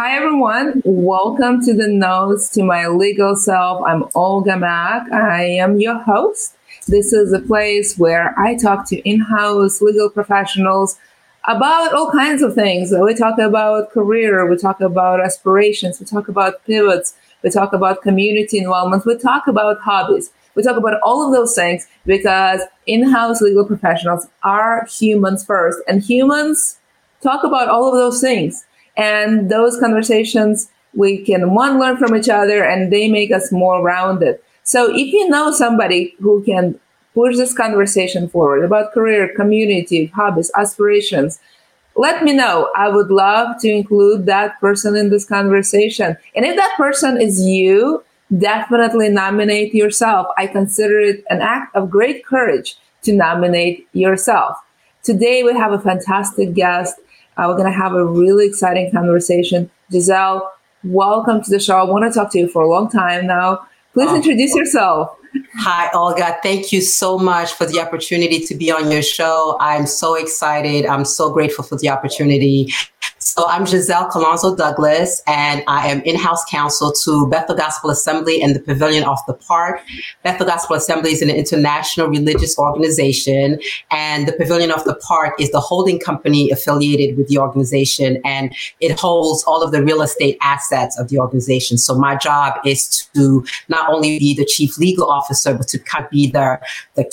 Hi, everyone. Welcome to the Notes to My Legal Self. I'm Olga Mack. I am your host. This is a place where I talk to in-house legal professionals about all kinds of things. We talk about career, we talk about aspirations, we talk about pivots, we talk about community involvement, we talk about hobbies. We talk about all of those things because in-house legal professionals are humans first, and humans talk about all of those things. And those conversations, we can learn from each other, and they make us more rounded. So if you know somebody who can push this conversation forward about career, community, hobbies, aspirations, let me know. I would love to include that person in this conversation. And if that person is you, definitely nominate yourself. I consider it an act of great courage to nominate yourself. Today, we have a fantastic guest. We're going to have a really exciting conversation. Giselle, welcome to the show. I want to talk to you for a long time now. Please introduce yourself. Hi, Olga. Thank you so much for the opportunity to be on your show. I'm so excited. I'm so grateful for the opportunity. So I'm Giselle Colonzo Douglas, and I am in-house counsel to Bethel Gospel Assembly and the Pavilion of the Park. Bethel Gospel Assembly is an international religious organization, and the Pavilion of the Park is the holding company affiliated with the organization, and it holds all of the real estate assets of the organization. So my job is to not only be the chief legal officer, but to be the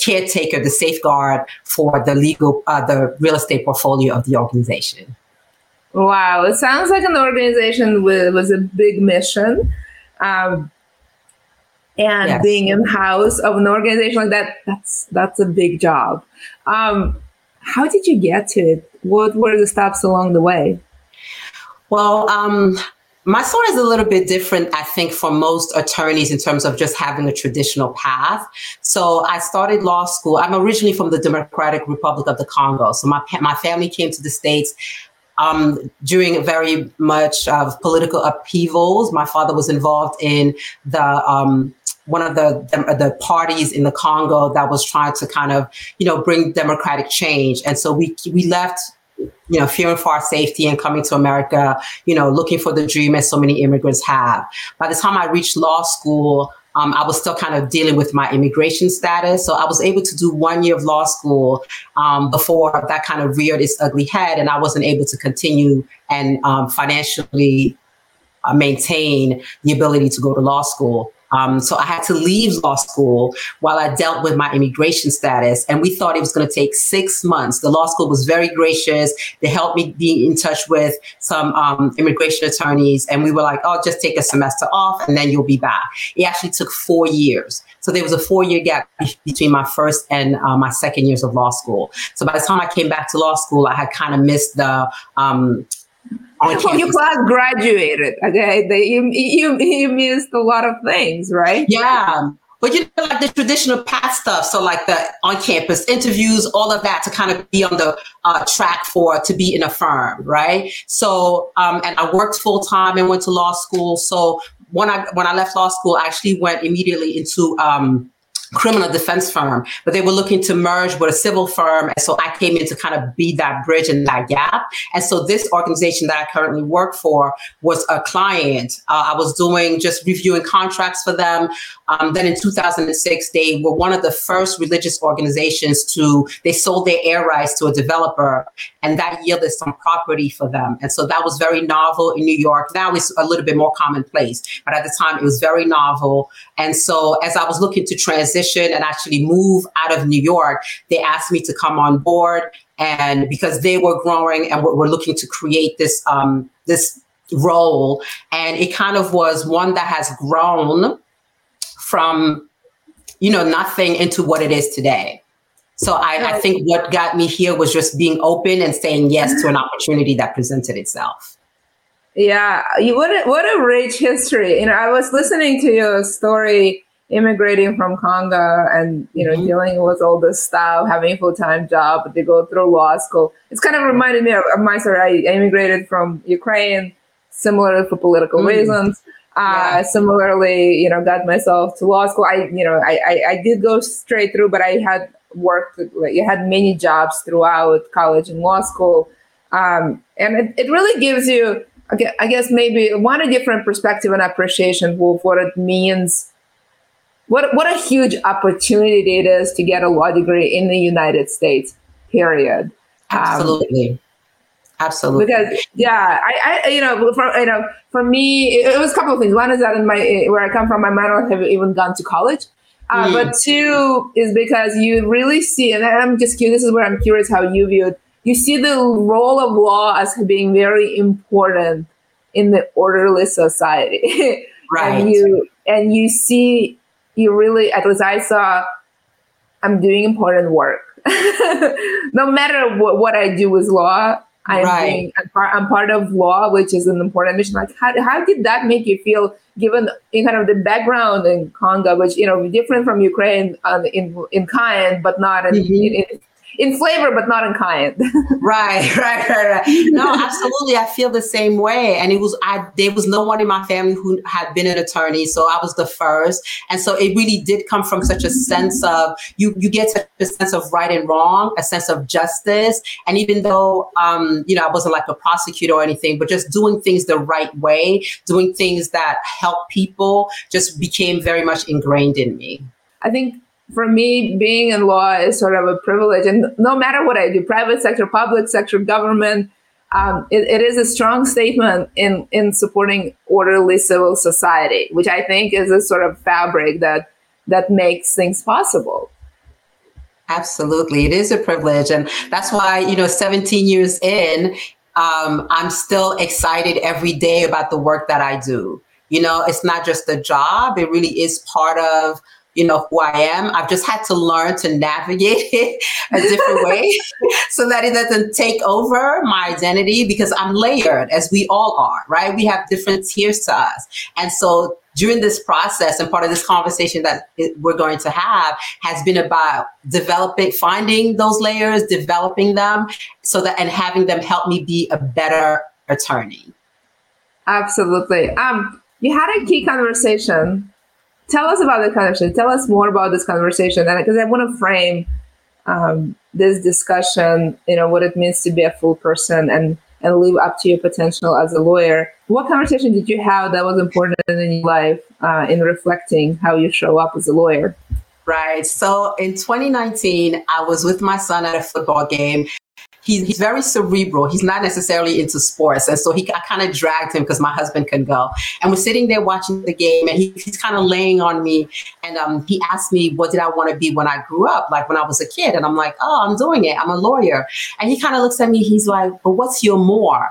caretaker, the safeguard for the real estate portfolio of the organization. Wow, it sounds like an organization with a big mission. And yes, being in-house of an organization like that, that's a big job. How did you get to it? What were the steps along the way? Well, my story is a little bit different, I think, from most attorneys in terms of just having a traditional path. So I started law school. I'm originally from the Democratic Republic of the Congo. So my family came to the States during very much of political upheavals. My father was involved in one of the parties in the Congo that was trying to kind of, bring democratic change. And so we left, fearing for our safety and coming to America, looking for the dream as so many immigrants have. By the time I reached law school, I was still kind of dealing with my immigration status. So I was able to do 1 year of law school before that kind of reared its ugly head. And I wasn't able to continue and financially maintain the ability to go to law school. So I had to leave law school while I dealt with my immigration status. And we thought it was going to take 6 months. The law school was very gracious. They helped me be in touch with some immigration attorneys. And we were like, oh, just take a semester off and then you'll be back. It actually took 4 years. So there was a 4-year gap between my first and my second years of law school. So by the time I came back to law school, I had kind of missed the your class graduated, okay? You missed a lot of things, right? Yeah. But like the traditional past stuff. So like the on-campus interviews, all of that to kind of be on the track to be in a firm, right? So, and I worked full-time and went to law school. So when I left law school, I actually went immediately into criminal defense firm, but they were looking to merge with a civil firm. And so I came in to kind of be that bridge and that gap. And so this organization that I currently work for was a client. I was doing just reviewing contracts for them. Then in 2006, they were one of the first religious organizations they sold their air rights to a developer, and that yielded some property for them. And so that was very novel in New York. Now it's a little bit more commonplace, but at the time it was very novel. And so as I was looking to transition and actually move out of New York, they asked me to come on board, and because they were growing and were looking to create this, this role. And it kind of was one that has grown from, nothing into what it is today. So I think what got me here was just being open and saying yes to an opportunity that presented itself. Yeah. What a rich history. I was listening to your story, immigrating from Congo and, mm-hmm. dealing with all this stuff, having a full-time job to go through law school. It's kind of reminded me of my story. I immigrated from Ukraine, similarly for political reasons. Yeah. Similarly, got myself to law school. I did go straight through, but I had worked, had many jobs throughout college and law school. And it really gives you I guess maybe want a different perspective and appreciation of what it means, what a huge opportunity it is to get a law degree in the United States, period. Absolutely. Because for me, it was a couple of things. One is that where I come from, I might not have even gone to college. But two is because you really see, and I'm just curious, this is where I'm curious how you view it. You see the role of law as being very important in the orderly society. Right. And you see, you really, at least I saw, I'm doing important work. No matter what I do with law, I'm part of law, which is an important mission. Like, how did that make you feel, given in kind of the background in Congo, which, different from Ukraine in kind, but not in flavor, but not in kind. Right. No, absolutely. I feel the same way. And there was no one in my family who had been an attorney. So I was the first. And so it really did come from such a sense of, you get such a sense of right and wrong, a sense of justice. And even though, I wasn't like a prosecutor or anything, but just doing things the right way, doing things that help people just became very much ingrained in me. I think for me, being in law is sort of a privilege. And no matter what I do, private sector, public sector, government, it is a strong statement in supporting orderly civil society, which I think is a sort of fabric that makes things possible. Absolutely. It is a privilege. And that's why, 17 years in, I'm still excited every day about the work that I do. It's not just a job. It really is part of who I am. I've just had to learn to navigate it a different way so that it doesn't take over my identity, because I'm layered, as we all are, right? We have different tiers to us. And so during this process, and part of this conversation that we're going to have has been about finding those layers, developing them and having them help me be a better attorney. Absolutely. You had a key conversation. Tell us about the conversation. Tell us more about this conversation, and because I want to frame this discussion, what it means to be a full person and live up to your potential as a lawyer. What conversation did you have that was important in your life in reflecting how you show up as a lawyer? Right. So in 2019, I was with my son at a football game. He's very cerebral. He's not necessarily into sports. And so I kind of dragged him because my husband couldn't go. And we're sitting there watching the game, and he's kind of laying on me. And he asked me, what did I want to be when I grew up, like when I was a kid? And I'm like, oh, I'm doing it. I'm a lawyer. And he kind of looks at me. He's like, well, what's your more?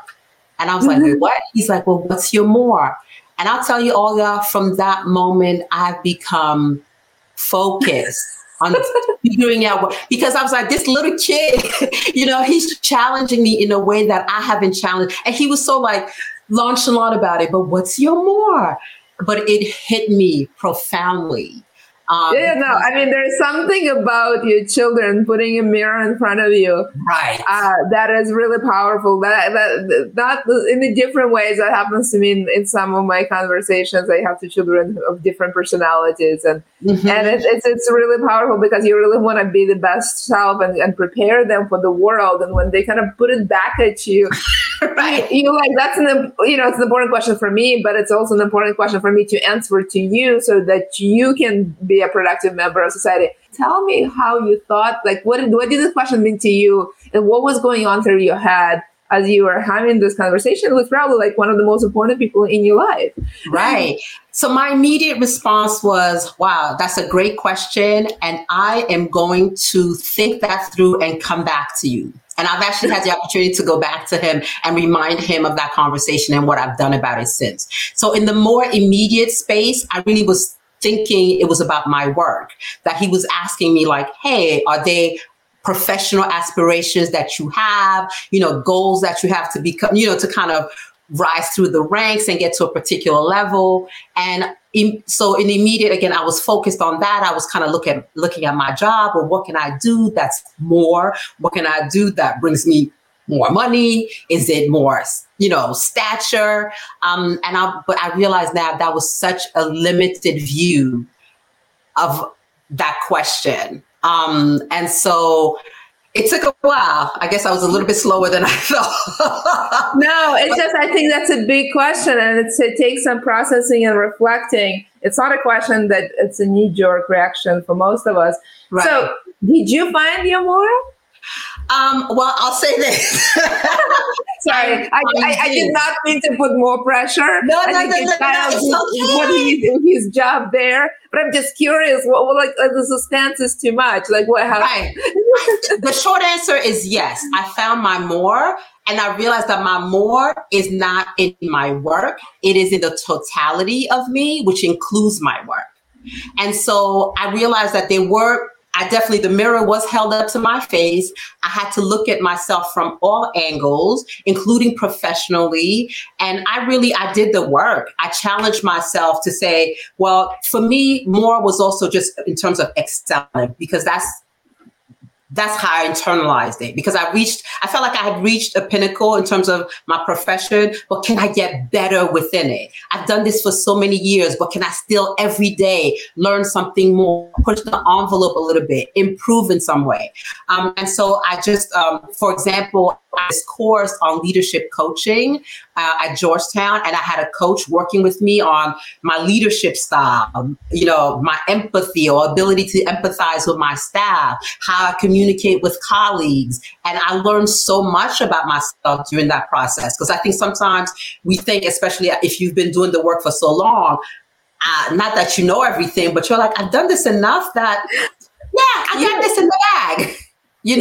And I was like, wait, what? He's like, well, what's your more? And I'll tell you, Olga, from that moment, I've become focused. On figuring out what, because I was like, this little kid, he's challenging me in a way that I haven't challenged. And he was so like nonchalant about it, but what's your more? But it hit me profoundly. There's something about your children putting a mirror in front of you, right? That is really powerful. That in the different ways that happens to me in some of my conversations. I have two children of different personalities, and it's really powerful because you really want to be the best self and prepare them for the world. And when they kind of put it back at you, right? You're like, that's it's an important question for me, but it's also an important question for me to answer to you, so that you can be a productive member of society. Tell me how you thought, like, what did this question mean to you, and what was going on through your head as you were having this conversation with probably like one of the most important people in your life? Right. So my immediate response was, wow, that's a great question. And I am going to think that through and come back to you. And I've actually had the opportunity to go back to him and remind him of that conversation and what I've done about it since. So in the more immediate space, I really was thinking it was about my work, that he was asking me like, hey, are they professional aspirations that you have, goals that you have to become, to kind of rise through the ranks and get to a particular level. And so in the immediate, again, I was focused on that. I was kind of looking at my job, or what can I do that's more? What can I do that brings me more money? Is it more, stature? But I realized that was such a limited view of that question. And so It took a while. I guess I was a little bit slower than I thought. No, it's just, I think that's a big question, and it takes some processing and reflecting. It's not a question that it's a knee-jerk reaction for most of us. Right. So did you find your moral? Well, I'll say this. Sorry, I did not mean to put more pressure. No, what he did, his job there. But I'm just curious. What, the suspense is too much. Like, what happened? Right. The short answer is yes. I found my more, and I realized that my more is not in my work. It is in the totality of me, which includes my work. And so I realized that the mirror was held up to my face. I had to look at myself from all angles, including professionally. And I did the work. I challenged myself to say, well, for me, more was also just in terms of excelling, because that's how I internalized it, because I felt like I had reached a pinnacle in terms of my profession, but can I get better within it? I've done this for so many years, but can I still every day learn something more, push the envelope a little bit, improve in some way? And so I just, for example, this course on leadership coaching at Georgetown, and I had a coach working with me on my leadership style, my empathy or ability to empathize with my staff, how I communicate with colleagues. And I learned so much about myself during that process, because I think sometimes we think, especially if you've been doing the work for so long, not that you know everything, but you're like, I've done this enough that, I got this in the bag. No,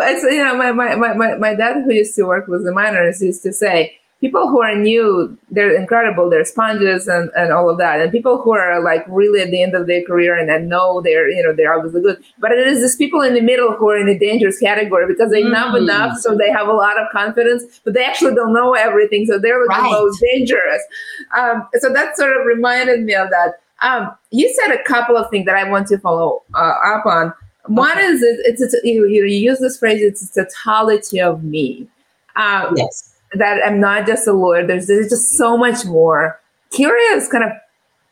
it's, my dad, who used to work with the miners, used to say, people who are new, they're incredible, they're sponges and all of that. And people who are like really at the end of their career and know they're obviously good. But it is these people in the middle who are in the dangerous category, because they know enough, so they have a lot of confidence, but they actually don't know everything. So they're the most dangerous. So that sort of reminded me of that. You said a couple of things that I want to follow up on. One is, you use this phrase, it's the totality of me. Yes. That I'm not just a lawyer. There's just so much more. Curious, kind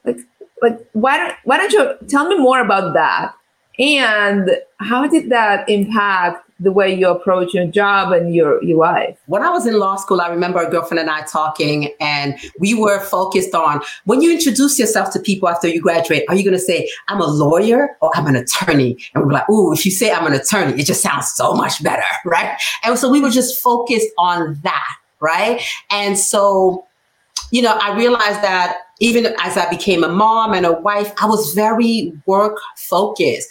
of like why don't you tell me more about that? And how did that impact the way you approach your job and your life? When I was in law school, I remember a girlfriend and I talking, and we were focused on, when you introduce yourself to people after you graduate, are you going to say, I'm a lawyer or I'm an attorney? And we were like, ooh, if you say I'm an attorney, it just sounds so much better, right? And so we were just focused on that, right? And so, I realized that even as I became a mom and a wife, I was very work focused.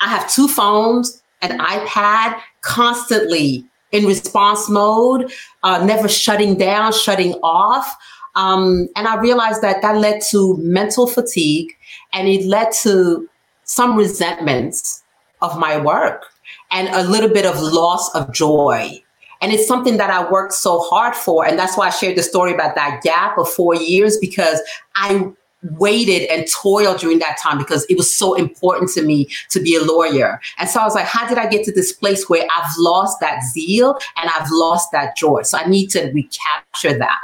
I have two phones, an iPad, constantly in response mode, never shutting down, shutting off. And I realized that led to mental fatigue, and it led to some resentments of my work and a little bit of loss of joy. And it's something that I worked so hard for. And that's why I shared the story about that gap of 4 years, because I waited and toiled during that time because it was so important to me to be a lawyer. And so I was like, how did I get to this place where I've lost that zeal and I've lost that joy? So I need to recapture that.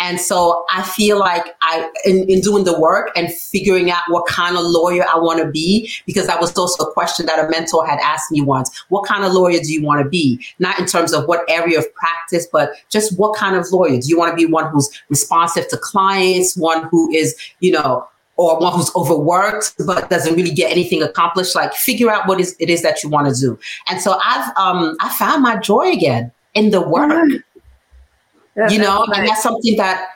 And so I feel like in doing the work and figuring out what kind of lawyer I want to be, because that was also a question that a mentor had asked me once, what kind of lawyer do you want to be? Not in terms of what area of practice, but just what kind of lawyer? Do you want to be one who's responsive to clients, one who is, or one who's overworked but doesn't really get anything accomplished? Like, figure out what it is that you want to do. And so I found my joy again in the work, and that's something that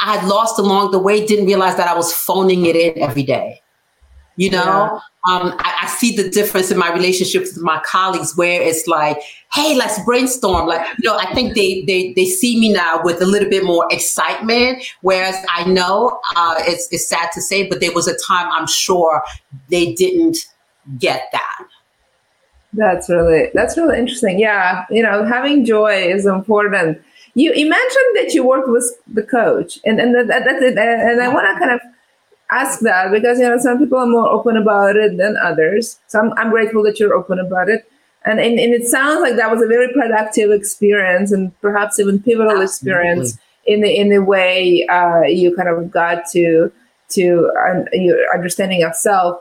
I had lost along the way, didn't realize that I was phoning it in every day. I see the difference in my relationships with my colleagues, where it's like, hey, let's brainstorm. Like, I think they see me now with a little bit more excitement, whereas I know it's sad to say, but there was a time I'm sure they didn't get that. That's really interesting. Yeah. Having joy is important. You mentioned that you worked with the coach, and I want to kind of ask that, because some people are more open about it than others. So I'm grateful that you're open about it, and it sounds like that was a very productive experience, and perhaps even pivotal experience in the way you kind of got to your understanding of self.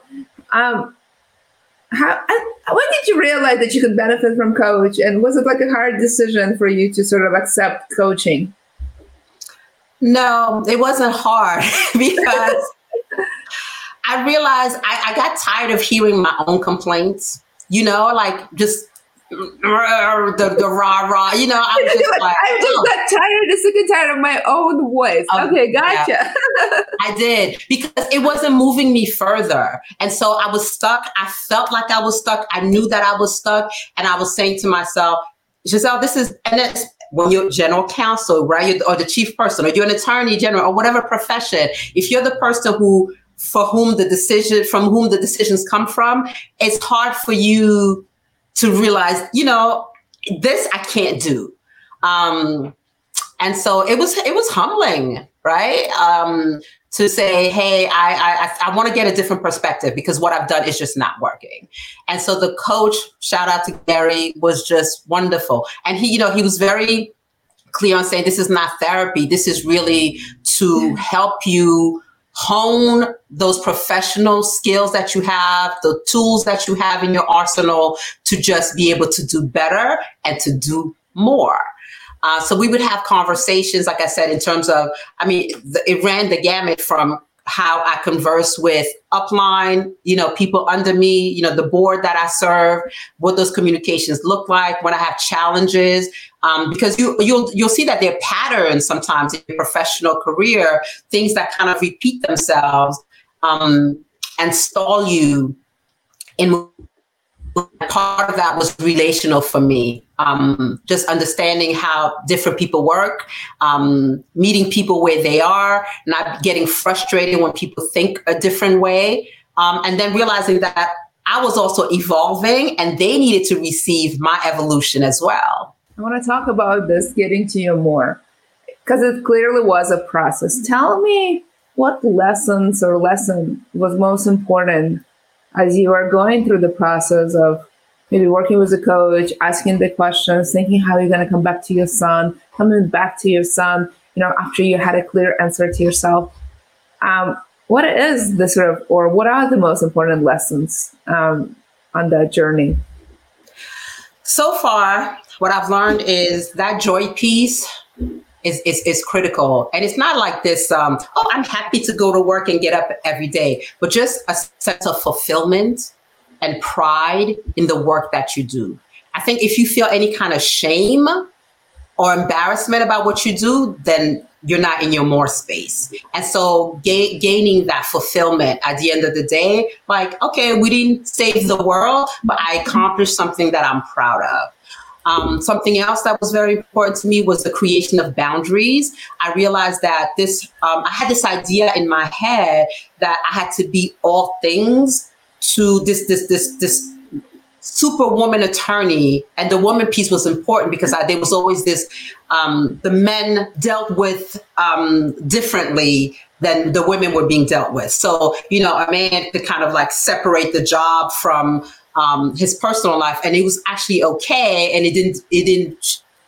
when did you realize that you could benefit from coach? And was it like a hard decision for you to sort of accept coaching? No, it wasn't hard because I realized I got tired of hearing my own complaints, you know, like just the rah-rah, you know, I'm just like, I'm just got tired, I'm sick and tired of my own voice. Okay, gotcha. Yeah. I did, because it wasn't moving me further. And so I was stuck. I felt like I was stuck. I knew that I was stuck. And I was saying to myself, Giselle, this is, and it's, when you're general counsel, right, or the chief person, or you're an attorney general, or whatever profession, if you're the person who, for whom the decision, from whom the decisions come from, it's hard for you to realize, you know, this I can't do. And so it was humbling, right? To say, hey, I want to get a different perspective because what I've done is just not working. And so the coach, shout out to Gary, was just wonderful. And he, you know, he was very clear on saying, this is not therapy. This is really to help you hone those professional skills that you have, the tools that you have in your arsenal to just be able to do better and to do more. So we would have conversations, like I said, in terms of, I mean, it ran the gamut from how I converse with upline, you know, people under me, you know, the board that I serve, what those communications look like, when I have challenges, because you'll see that there are patterns sometimes in your professional career, things that kind of repeat themselves and stall you in. Part of that was relational for me, just understanding how different people work, meeting people where they are, not getting frustrated when people think a different way, and then realizing that I was also evolving and they needed to receive my evolution as well. I want to talk about this, getting to you more, because it clearly was a process. Tell me what lesson was most important as you are going through the process of maybe working with a coach, asking the questions, thinking how you're going to come back to your son, you know, after you had a clear answer to yourself. What is the sort of, or what are the most important lessons on that journey? So far, what I've learned is that joy piece is critical. And it's not like this, I'm happy to go to work and get up every day, but just a sense of fulfillment and pride in the work that you do. I think if you feel any kind of shame or embarrassment about what you do, then you're not in your more space. And so gaining that fulfillment at the end of the day, like, okay, we didn't save the world, but I accomplished something that I'm proud of. Something else that was very important to me was the creation of boundaries. I realized that this, I had this idea in my head that I had to be all things to this superwoman attorney, and the woman piece was important because there was always this, the men dealt with differently than the women were being dealt with. So, you know, a man could kind of like separate the job from his personal life, and it was actually okay, and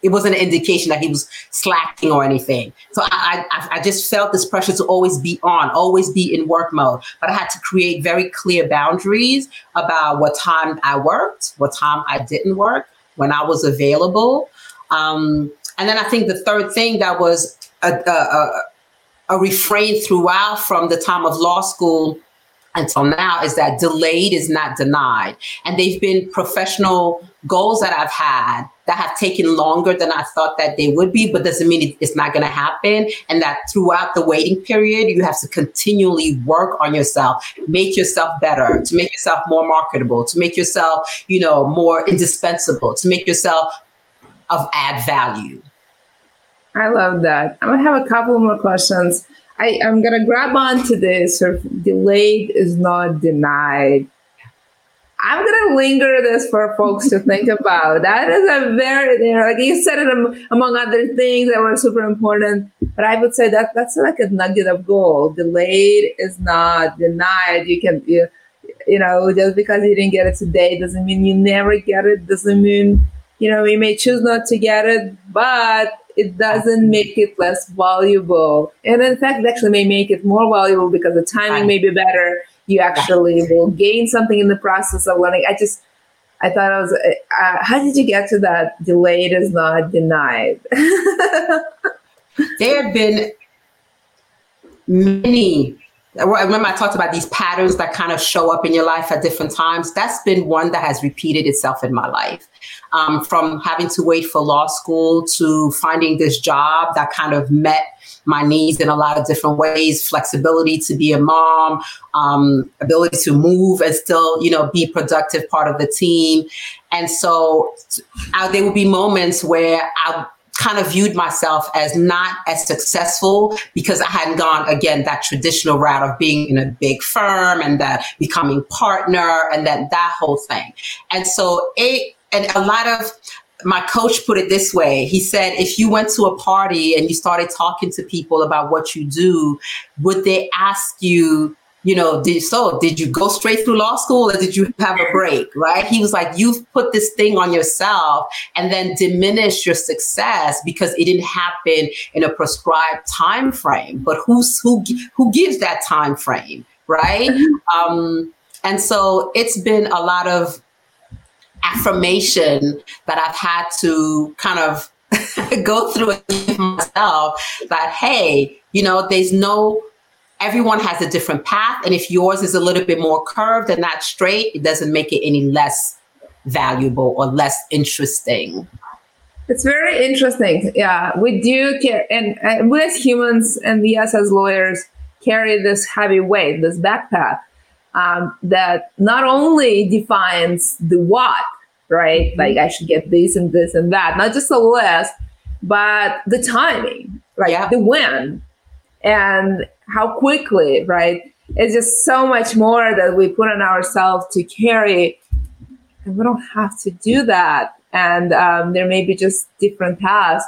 it wasn't an indication that he was slacking or anything. So I just felt this pressure to always be on, always be in work mode, but I had to create very clear boundaries about what time I worked, what time I didn't work, when I was available. And then I think the third thing that was a refrain throughout from the time of law school until now is that delayed is not denied. And they've been professional goals that I've had that have taken longer than I thought that they would be, but doesn't mean it's not going to happen. And that throughout the waiting period, you have to continually work on yourself, make yourself better, to make yourself more marketable, to make yourself, you know, more indispensable, to make yourself of add value. I love that. I'm going to have a couple more questions. I'm going to grab onto this sort of delayed is not denied. I'm going to linger this for folks to think about. That is a very, you know, like you said it among other things that were super important, but I would say that that's like a nugget of gold. Delayed is not denied. You can, you know, just because you didn't get it today doesn't mean you never get it. Doesn't mean, you know, you may choose not to get it, but it doesn't make it less valuable. And in fact, it actually may make it more valuable because the timing may be better You actually will gain something in the process of learning. I thought I was, how did you get to that? Delayed is not denied. There have been many, remember I talked about these patterns that kind of show up in your life at different times. That's been one that has repeated itself in my life. From having to wait for law school to finding this job that kind of met my needs in a lot of different ways, flexibility to be a mom, ability to move and still, you know, be productive part of the team. And so there would be moments where I kind of viewed myself as not as successful because I hadn't gone, again, that traditional route of being in a big firm and that becoming partner and that whole thing. And so a lot of, my coach put it this way. He said, if you went to a party and you started talking to people about what you do, would they ask you, you know, did you go straight through law school or did you have a break, right? He was like, you've put this thing on yourself and then diminished your success because it didn't happen in a prescribed time frame. But who gives that time frame, right? And so it's been a lot of affirmation that I've had to kind of go through it with myself that, hey, you know, everyone has a different path. And if yours is a little bit more curved and not straight, it doesn't make it any less valuable or less interesting. It's very interesting. Yeah, we do care. And we as humans and yes, as lawyers carry this heavy weight, this backpack. That not only defines the what, right? Like I should get this and this and that, not just a list, but the timing, right? Yeah. The when and how quickly, right? It's just so much more that we put on ourselves to carry and we don't have to do that. And there may be just different paths.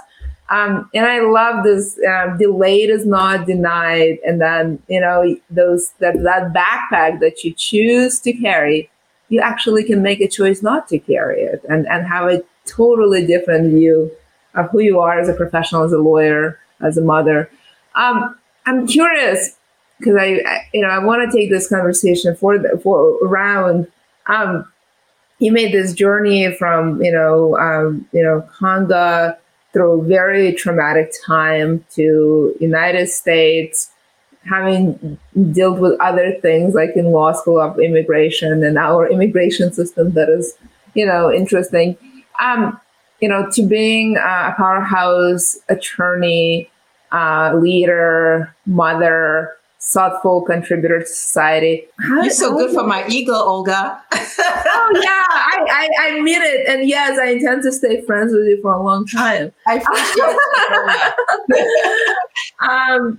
And I love this, delayed is not denied. And then, you know, that backpack that you choose to carry, you actually can make a choice not to carry it and have a totally different view of who you are as a professional, as a lawyer, as a mother. I'm curious because I want to take this conversation for a round. You made this journey from, Congo, through a very traumatic time to United States, having dealt with other things like in law school of immigration and our immigration system that is, you know, interesting, to being a powerhouse attorney, leader, mother, thoughtful contributor to society. You're so good for my ego, Olga. Oh yeah, I mean it, and yes, I intend to stay friends with you for a long time. I appreciate it.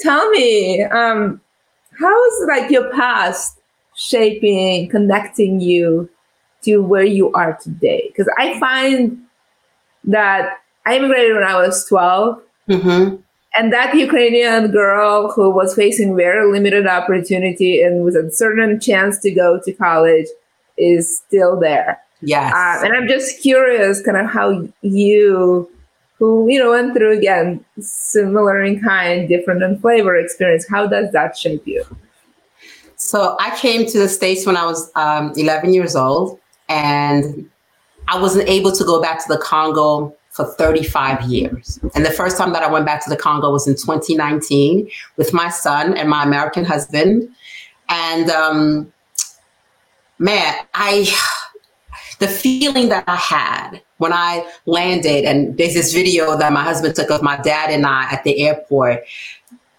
Tell me, how is like your past shaping, connecting you to where you are today? Because I find that I immigrated when I was 12. Mm-hmm. And that Ukrainian girl who was facing very limited opportunity and with a certain chance to go to college is still there. Yes. And I'm just curious kind of how you, who, you know, went through, again, similar in kind, different in flavor experience, how does that shape you? So I came to the States when I was 11 years old, and I wasn't able to go back to the Congo for 35 years. And the first time that I went back to the Congo was in 2019 with my son and my American husband. And the feeling that I had when I landed, and there's this video that my husband took of my dad and I at the airport,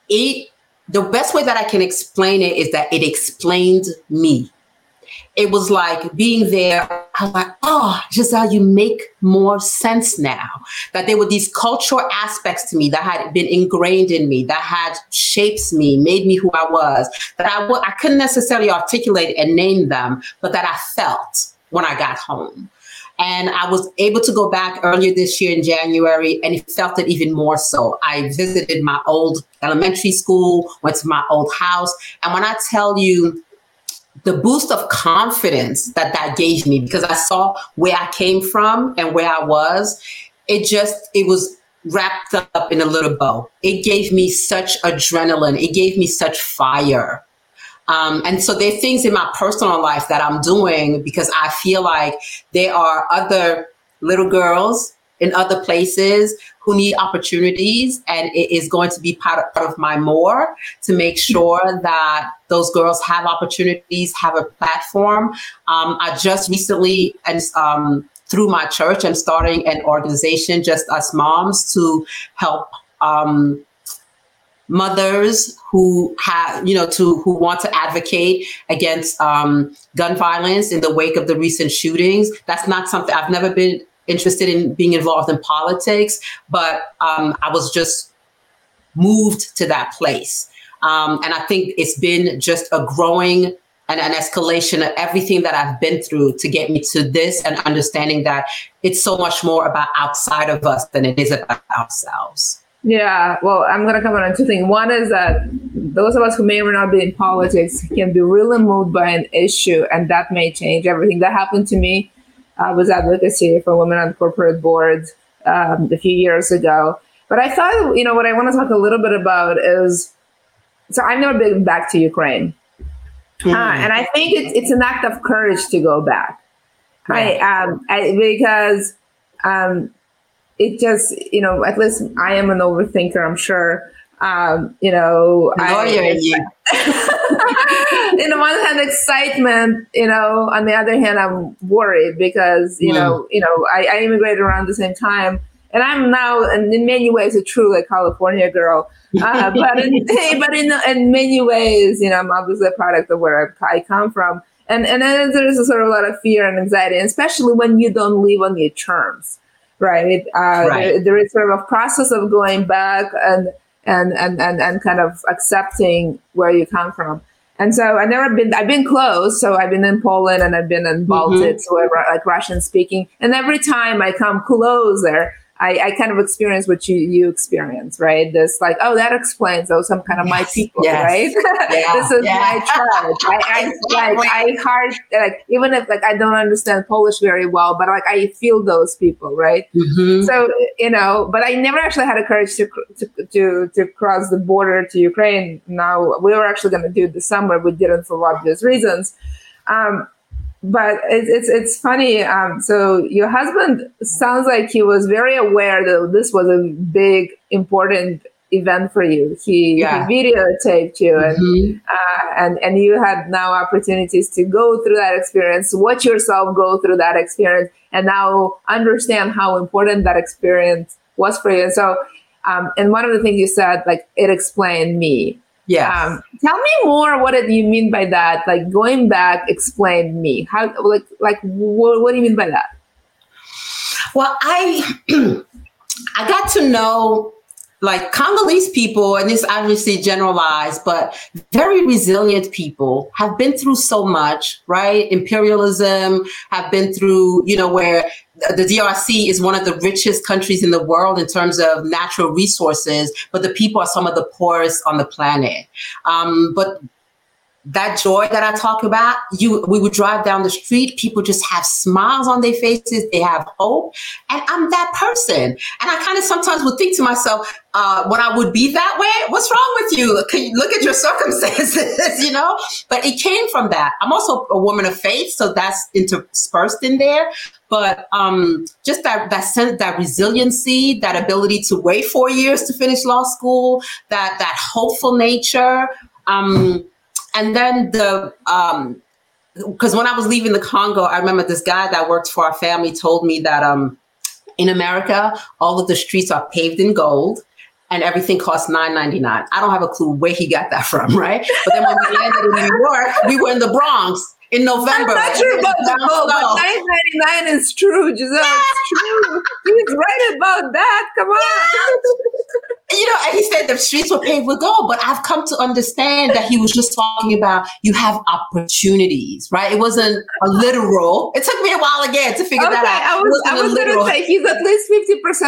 the best way that I can explain it is that it explained me. It was like being there, I was like, oh, Giselle, you make more sense now. That there were these cultural aspects to me that had been ingrained in me, that had shaped me, made me who I was, that I couldn't necessarily articulate and name them, but that I felt when I got home. And I was able to go back earlier this year in January, and it felt it even more so. I visited my old elementary school, went to my old house. And when I tell you, the boost of confidence that gave me, because I saw where I came from and where I was, it was wrapped up in a little bow. It gave me such adrenaline. It gave me such fire. And so there are things in my personal life that I'm doing because I feel like there are other little girls in other places who need opportunities, and it is going to be part of my more to make sure that those girls have opportunities, have a platform. I just recently, through my church, I'm starting an organization, Just Us Moms, to help mothers who have, who want to advocate against gun violence in the wake of the recent shootings. That's not something I've never been interested in being involved in politics, but I was just moved to that place. And I think it's been just a growing and an escalation of everything that I've been through to get me to this, and understanding that it's so much more about outside of us than it is about ourselves. Yeah, well, I'm going to comment on two things. One is that those of us who may or may not be in politics can be really moved by an issue, and that may change everything. That happened to me. I was advocacy for women on corporate boards a few years ago. But I thought, what I want to talk a little bit about is, so I've never been back to Ukraine. Mm. And I think it's an act of courage to go back. Right. Because it just, at least I am an overthinker, I'm sure. In the one hand, excitement, on the other hand, I'm worried because, I immigrated around the same time, and I'm now in many ways a true California girl. But in many ways, I'm obviously a product of where I come from. And then there's a sort of a lot of fear and anxiety, especially when you don't live on your terms, right? There is sort of a process of going back and kind of accepting where you come from. And so I've been close. So I've been in Poland, and I've been in Baltics, so Russian speaking. And every time I come closer, I kind of experience what you experience, right? This like, oh, that explains those. I'm kind of my people, right? Yeah, this is my tribe. Even if I don't understand Polish very well, but I feel those people, right? Mm-hmm. So but I never actually had the courage to cross the border to Ukraine. Now we were actually going to do it this summer. We didn't for obvious reasons. But it's funny. So your husband sounds like he was very aware that this was a big, important event for you. He videotaped you, and you had now opportunities to go through that experience, watch yourself go through that experience, and now understand how important that experience was for you. And so, and one of the things you said, it explained me. Yeah. Tell me more. What do you mean by that? Going back, explain me. How? What do you mean by that? Well, I got to know Congolese people, and this obviously generalized, but very resilient people have been through so much, right? Imperialism, have been through, where the DRC is one of the richest countries in the world in terms of natural resources, but the people are some of the poorest on the planet. But that joy that I talk about, we would drive down the street, people just have smiles on their faces, they have hope, and I'm that person. And I kind of sometimes would think to myself, when I would be that way, what's wrong with you? Can you look at your circumstances, But it came from that. I'm also a woman of faith, so that's interspersed in there. But just that sense, that resiliency, that ability to wait 4 years to finish law school, that hopeful nature. And then because when I was leaving the Congo, I remember this guy that worked for our family told me that in America, all of the streets are paved in gold and everything costs $9.99. I don't have a clue where he got that from, right? But then when we landed in New York, we were in the Bronx in November. That's not true about the gold, but $9.99 is true, Giselle. It's true. He's right about that. Come on. And he said the streets were paved with gold, but I've come to understand that he was just talking about you have opportunities, right? It wasn't a literal. It took me a while again to figure that out. I was going to say he's at least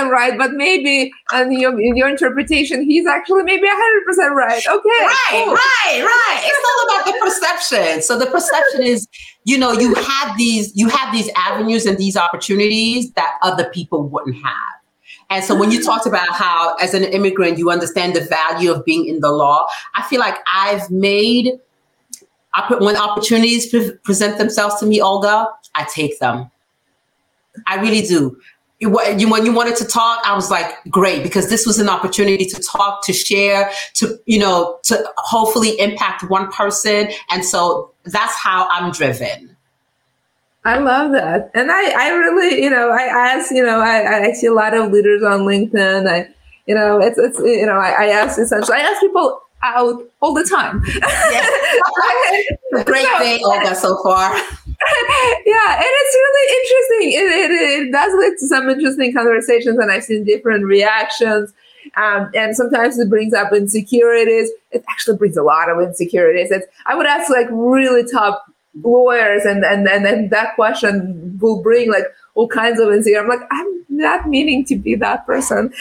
50% right, but maybe in your interpretation, he's actually maybe 100% right. Okay. Right. It's all about the perception. So the perception is, you have these avenues and these opportunities that other people wouldn't have. And so when you talked about how, as an immigrant, you understand the value of being in the law, I feel like I've made When opportunities present themselves to me, Olga, I take them. I really do. When you wanted to talk, I was like, great, because this was an opportunity to talk, to share, to, you know, to hopefully impact one person. And so that's how I'm driven. I love that. And I really, you know, I see a lot of leaders on LinkedIn. I ask people out all the time. Yes. Great day, Olga, so far. Yeah, and it's really interesting. It does lead to some interesting conversations, and I've seen different reactions. And sometimes it brings up insecurities. It actually brings a lot of insecurities. I would ask like really top lawyers, and that question will bring like all kinds of insecurity. I'm like, I'm not meaning to be that person.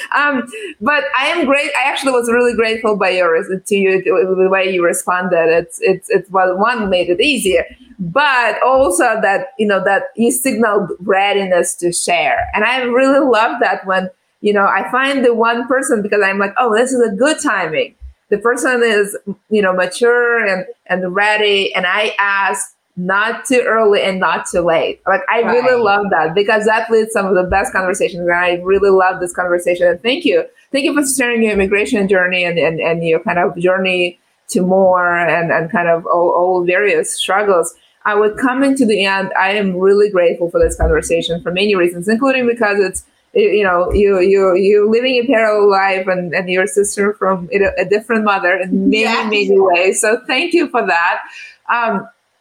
But I am great. I actually was really grateful the way you responded. It made it easier, but also that, you know, that you signaled readiness to share. And I really love that when, you know, I find the one person, because I'm like, oh, this is a good timing. The person is, you know, mature and ready. And I ask, not too early and not too late. Like, I really love that, because that leads some of the best conversations. And I really love this conversation. And thank you. Thank you for sharing your immigration journey and your kind of journey to more and kind of all various struggles. I would come into the end. I am really grateful for this conversation for many reasons, including because it's, you know, you're living a parallel life and your sister from a different mother in many, many ways. So thank you for that.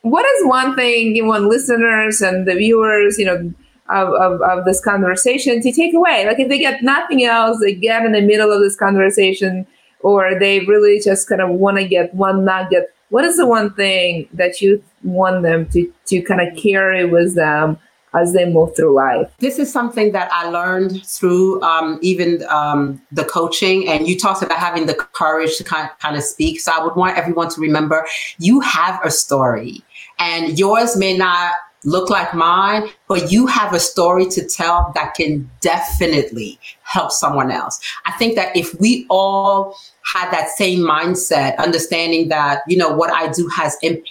What is one thing you want listeners and the viewers, you know, of this conversation to take away? Like, if they get nothing else, they get in the middle of this conversation, or they really just kind of want to get one nugget. What is the one thing that you want them to kind of carry with them as they move through life? This is something that I learned through the coaching. And you talked about having the courage to kind of speak. So I would want everyone to remember, you have a story. And yours may not look like mine, but you have a story to tell that can definitely help someone else. I think that if we all had that same mindset, understanding that, you know, what I do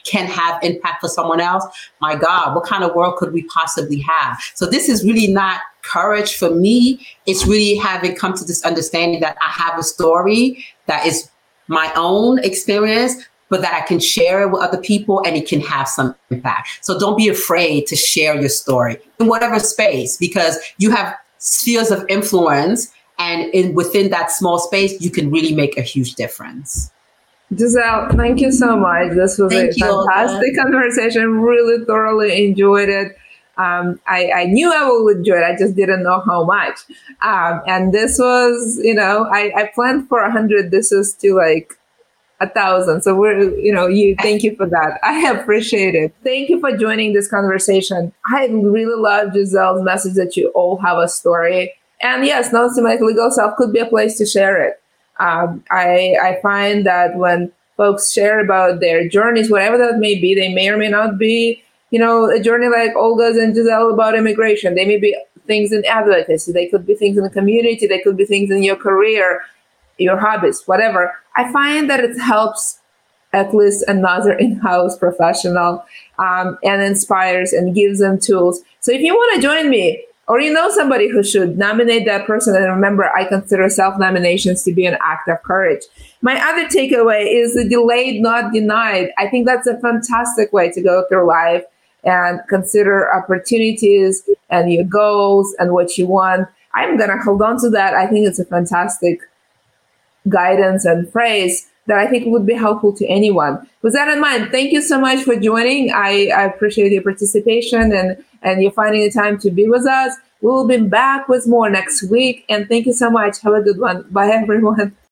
can have impact for someone else, my God, what kind of world could we possibly have? So this is really not courage for me. It's really having come to this understanding that I have a story that is my own experience, but that I can share it with other people and it can have some impact. So don't be afraid to share your story in whatever space, because you have spheres of influence, and within that small space, you can really make a huge difference. Giselle, thank you so much. This was fantastic conversation. Really thoroughly enjoyed it. I knew I would enjoy it. I just didn't know how much. And this was, you know, I planned for 100. This is to like 1,000. So thank you for that. I appreciate it. Thank you for joining this conversation. I really love Giselle's message that you all have a story. And yes, Non-Systematic Legal Self could be a place to share it. I find that when folks share about their journeys, whatever that may be, they may or may not be, you know, a journey like Olga's and Giselle about immigration. They may be things in advocacy. They could be things in the community. They could be things in your career, your hobbies, whatever. I find that it helps at least another in-house professional and inspires and gives them tools. So if you want to join me, or you know somebody who should, nominate that person. And remember, I consider self-nominations to be an act of courage. My other takeaway is the delayed, not denied. I think that's a fantastic way to go through life and consider opportunities and your goals and what you want. I'm going to hold on to that. I think it's a fantastic guidance and phrase that I think would be helpful to anyone. With that in mind, thank you so much for joining. I appreciate your participation and you're finding the time to be with us. We'll be back with more next week. And thank you so much. Have a good one. Bye, everyone.